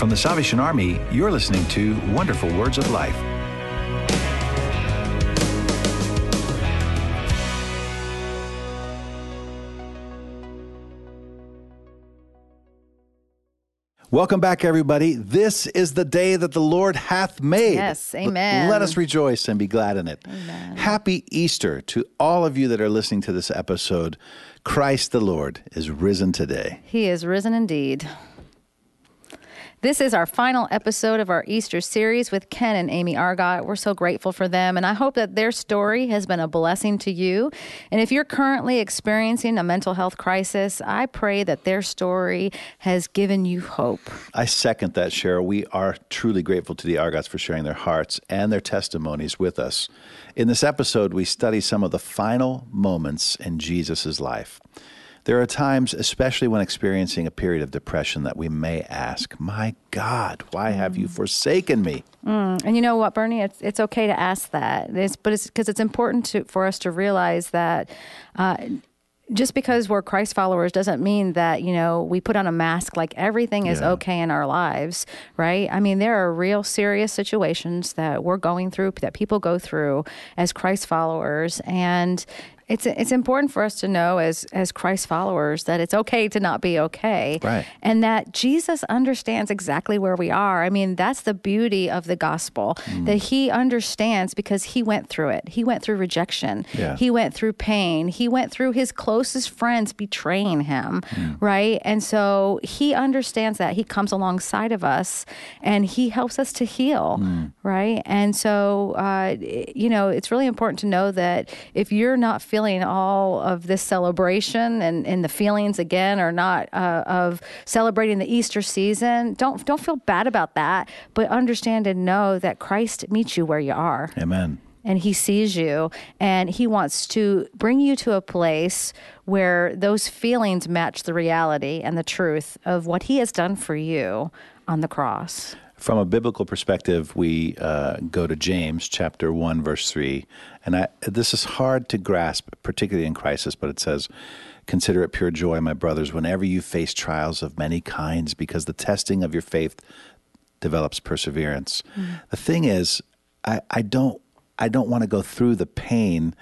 From the Salvation Army, you're listening to Wonderful Words of Life. Welcome back, everybody. This is the day that the Lord hath made. Yes, amen. Let us rejoice and be glad in it. Amen. Happy Easter to all of you that are listening to this episode. Christ the Lord is risen today. He is risen indeed. This is our final episode of our Easter series with Ken and Amy Argotte. We're so grateful for them, and I hope that their story has been a blessing to you. And if you're currently experiencing a mental health crisis, I pray that their story has given you hope. I second that, Cheryl. We are truly grateful to the Argottes for sharing their hearts and their testimonies with us. In this episode, we study some of the final moments in Jesus' life. There are times, especially when experiencing a period of depression, that we may ask, my God, why have you forsaken me? And you know what, Bernie? It's okay to ask that, but it's because it's important for us to realize that just because we're Christ followers doesn't mean that, you know, we put on a mask like everything is okay in our lives, right? I mean, there are real serious situations that we're going through, that people go through as Christ followers, and it's important for us to know as Christ followers that it's okay to not be okay. Right. And that Jesus understands exactly where we are. I mean, that's the beauty of the gospel, that he understands because he went through it. He went through rejection. Yeah. He went through pain. He went through his closest friends betraying him, right? And so he understands that. He comes alongside of us and he helps us to heal, right? And so, you know, it's really important to know that if you're not feeling all of this celebration and the feelings again are not of celebrating the Easter season, don't feel bad about that, but understand and know that Christ meets you where you are. Amen. And he sees you, and he wants to bring you to a place where those feelings match the reality and the truth of what he has done for you on the cross. From a biblical perspective, we go to James chapter 1, verse 3. And this is hard to grasp, particularly in crisis, but it says, "Consider it pure joy, my brothers, whenever you face trials of many kinds, because the testing of your faith develops perseverance." The thing is, I don't want to go through the pain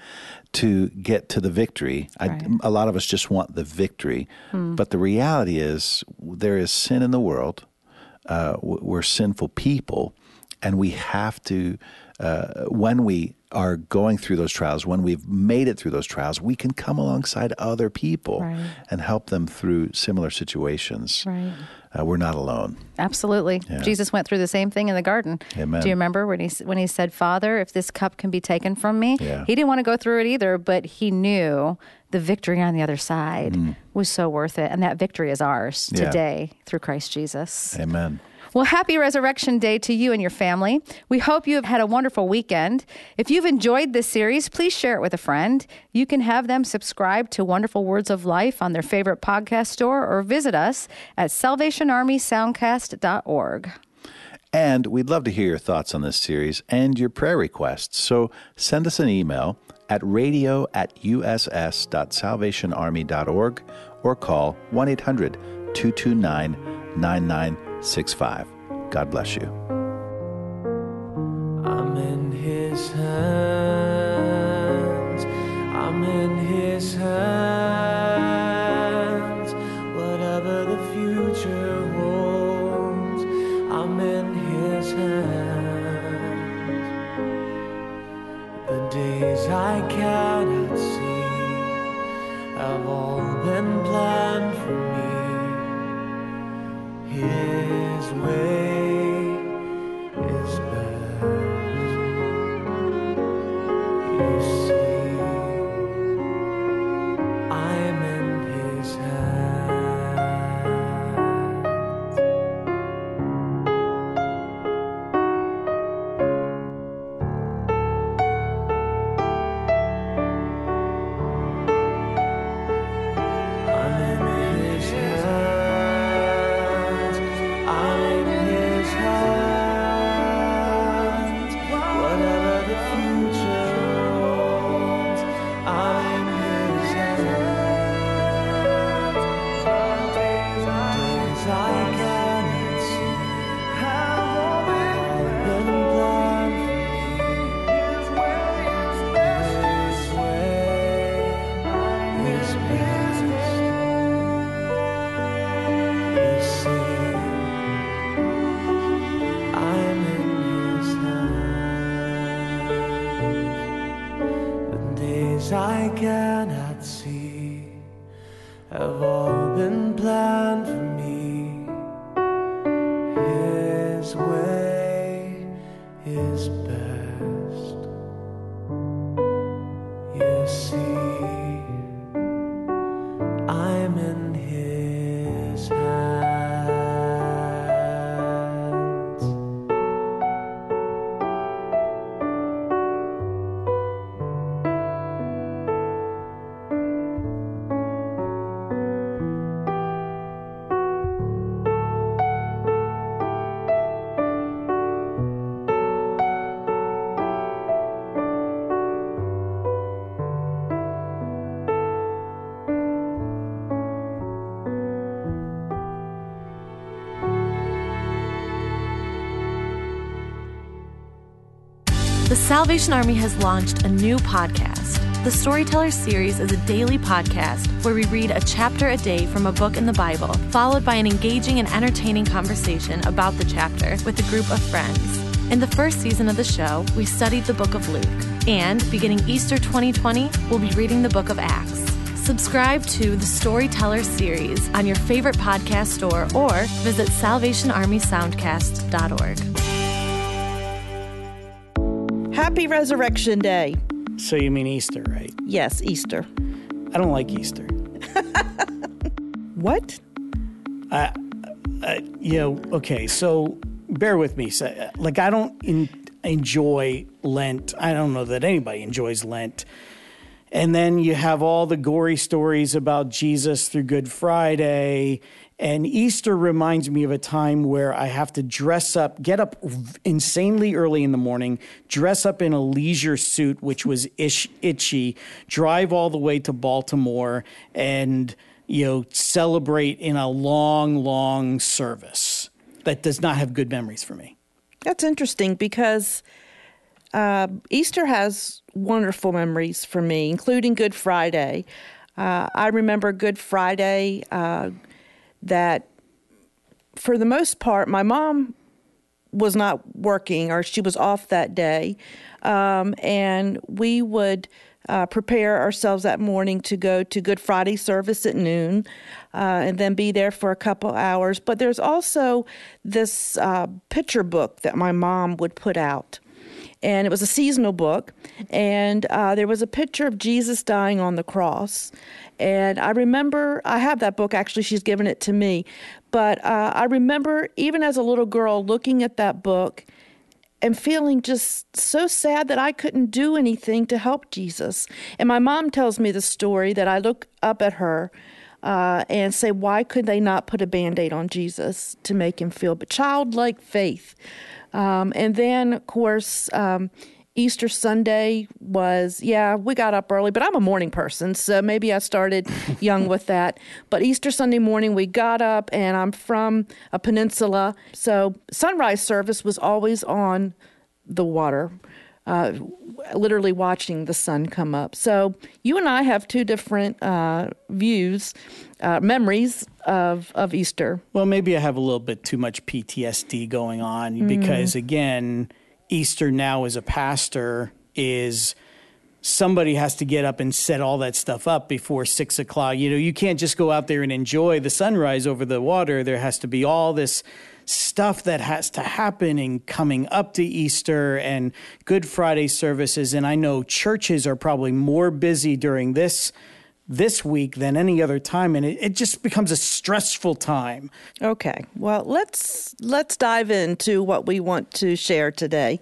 to get to the victory. Right. A lot of us just want the victory. But the reality is there is sin in the world. We're sinful people, and we have to, when we are going through those trials, when we've made it through those trials, we can come alongside other people and help them through similar situations. Right. We're not alone. Absolutely. Yeah. Jesus went through the same thing in the garden. Amen. Do you remember when he said, "Father, if this cup can be taken from me," he didn't want to go through it either, but he knew the victory on the other side was so worth it. And that victory is ours today through Christ Jesus. Amen. Well, happy Resurrection Day to you and your family. We hope you have had a wonderful weekend. If you've enjoyed this series, please share it with a friend. You can have them subscribe to Wonderful Words of Life on their favorite podcast store or visit us at SalvationArmySoundcast.org. And we'd love to hear your thoughts on this series and your prayer requests. So send us an email at radio@uss.salvationarmy.org or call 1-800-229-9965. God bless you. I'm in his hands. I'm in his hands. Whatever the future holds, I'm in his hands. The days I cannot see have all been planned for me. His way is best, you see, I'm in his hands. cannot see have all been planned for me. His way is best, you see, I'm in His hands. The Salvation Army has launched a new podcast. The Storyteller Series is a daily podcast where we read a chapter a day from a book in the Bible, followed by an engaging and entertaining conversation about the chapter with a group of friends. In the first season of the show, we studied the book of Luke, and beginning Easter 2020, we'll be reading the book of Acts. Subscribe to the Storyteller Series on your favorite podcast store or visit SalvationArmySoundcast.org. Happy Resurrection Day. So you mean Easter, right? Yes, Easter. I don't like Easter. What? Okay, so bear with me. So, I don't enjoy Lent. I don't know that anybody enjoys Lent. And then you have all the gory stories about Jesus through Good Friday. And Easter reminds me of a time where I have to dress up, get up insanely early in the morning, dress up in a leisure suit, which was itchy, drive all the way to Baltimore and, celebrate in a long, long service. That does not have good memories for me. That's interesting because Easter has wonderful memories for me, including Good Friday. I remember Good Friday that for the most part, my mom was not working or she was off that day. And we would prepare ourselves that morning to go to Good Friday service at noon and then be there for a couple hours. But there's also this picture book that my mom would put out. And it was a seasonal book, and there was a picture of Jesus dying on the cross. And I remember, I have that book, actually, she's given it to me. But I remember, even as a little girl, looking at that book and feeling just so sad that I couldn't do anything to help Jesus. And my mom tells me the story that I look up at her and say, why could they not put a Band-Aid on Jesus to make him feel? But childlike faith. And then, of course, Easter Sunday was, we got up early, but I'm a morning person, so maybe I started young with that. But Easter Sunday morning, we got up, and I'm from a peninsula, so sunrise service was always on the water, literally watching the sun come up. So you and I have two different views, memories of Easter. Well, maybe I have a little bit too much PTSD going on because, again, Easter now as a pastor is somebody has to get up and set all that stuff up before 6 o'clock. You can't just go out there and enjoy the sunrise over the water. There has to be all this stuff that has to happen in coming up to Easter and Good Friday services. And I know churches are probably more busy during this week than any other time, and it just becomes a stressful time. Okay. Well, let's dive into what we want to share today.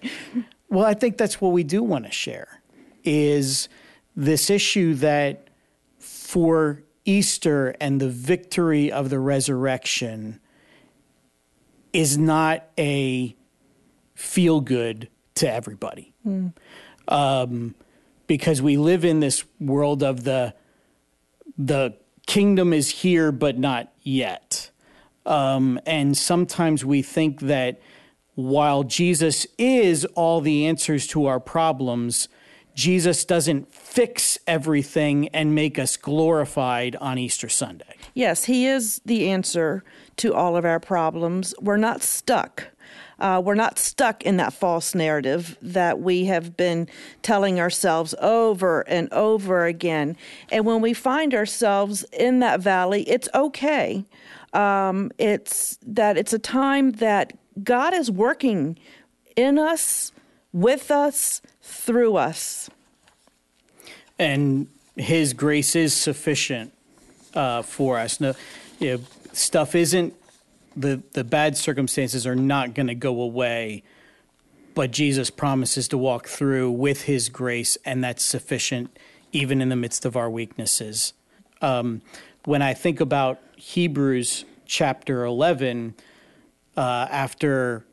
Well, I think that's what we do want to share is this issue that for Easter and the victory of the resurrection is not a feel-good to everybody. Because we live in this world of the kingdom is here, but not yet. And sometimes we think that while Jesus is all the answers to our problems, Jesus doesn't fix everything and make us glorified on Easter Sunday. Yes, he is the answer to all of our problems. We're not stuck. We're not stuck in that false narrative that we have been telling ourselves over and over again. And when we find ourselves in that valley, it's okay. It's a time that God is working in us, with us, through us. And His grace is sufficient for us. No, stuff isn't, the bad circumstances are not going to go away, but Jesus promises to walk through with His grace, and that's sufficient even in the midst of our weaknesses. When I think about Hebrews chapter 11, after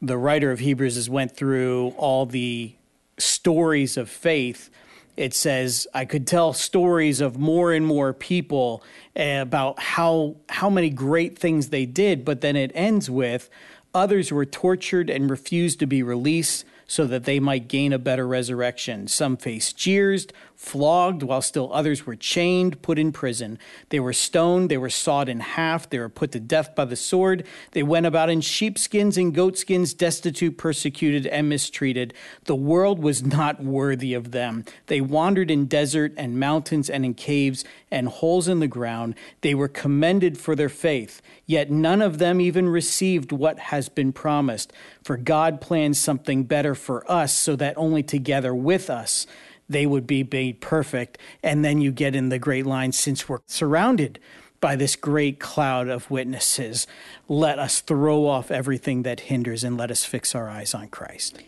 the writer of Hebrews has went through all the stories of faith, it says, I could tell stories of more and more people about how many great things they did, but then it ends with, others were tortured and refused to be released so that they might gain a better resurrection. Some faced jeers, flogged, while still others were chained, put in prison. They were stoned, they were sawed in half, they were put to death by the sword. They went about in sheepskins and goatskins, destitute, persecuted, and mistreated. The world was not worthy of them. They wandered in desert and mountains and in caves and holes in the ground. They were commended for their faith, yet none of them even received what has been promised. For God plans something better for us, so that only together with us they would be made perfect. And then you get in the great line, since we're surrounded by this great cloud of witnesses, let us throw off everything that hinders and let us fix our eyes on Christ.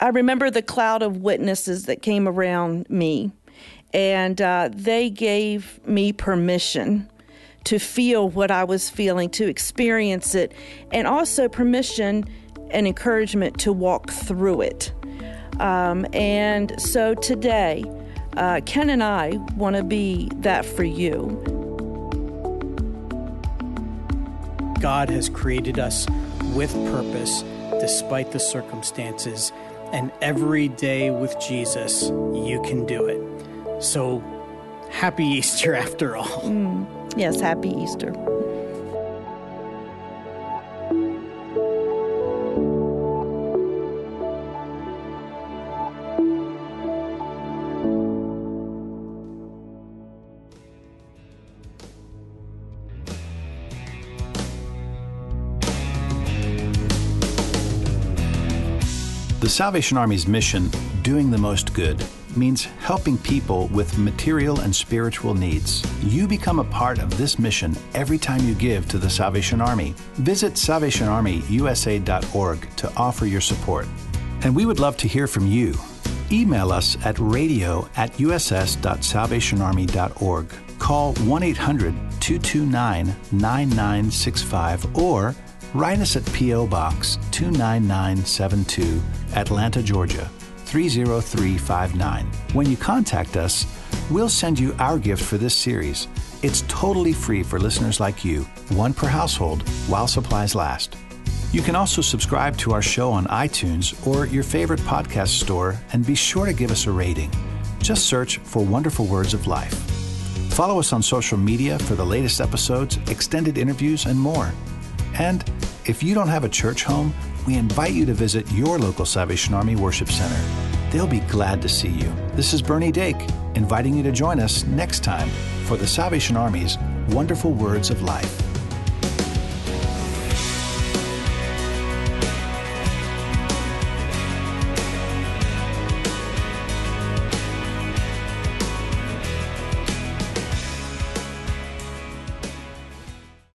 I remember the cloud of witnesses that came around me, and they gave me permission to feel what I was feeling, to experience it, and also permission and encouragement to walk through it. And so today, Ken and I want to be that for you. God has created us with purpose despite the circumstances, and every day with Jesus, you can do it. So happy Easter after all. Yes, happy Easter. The Salvation Army's mission, doing the most good, means helping people with material and spiritual needs. You become a part of this mission every time you give to the Salvation Army. Visit SalvationArmyUSA.org to offer your support. And we would love to hear from you. Email us at radio@uss.salvationarmy.org. Call 1-800-229-9965 or write us at P.O. Box 29972, Atlanta, Georgia 30359. When you contact us, we'll send you our gift for this series. It's totally free for listeners like you, one per household, while supplies last. You can also subscribe to our show on iTunes or your favorite podcast store, and be sure to give us a rating. Just search for Wonderful Words of Life. Follow us on social media for the latest episodes, extended interviews, and more. And if you don't have a church home, we invite you to visit your local Salvation Army Worship Center. They'll be glad to see you. This is Bernie Dake, inviting you to join us next time for the Salvation Army's Wonderful Words of Life.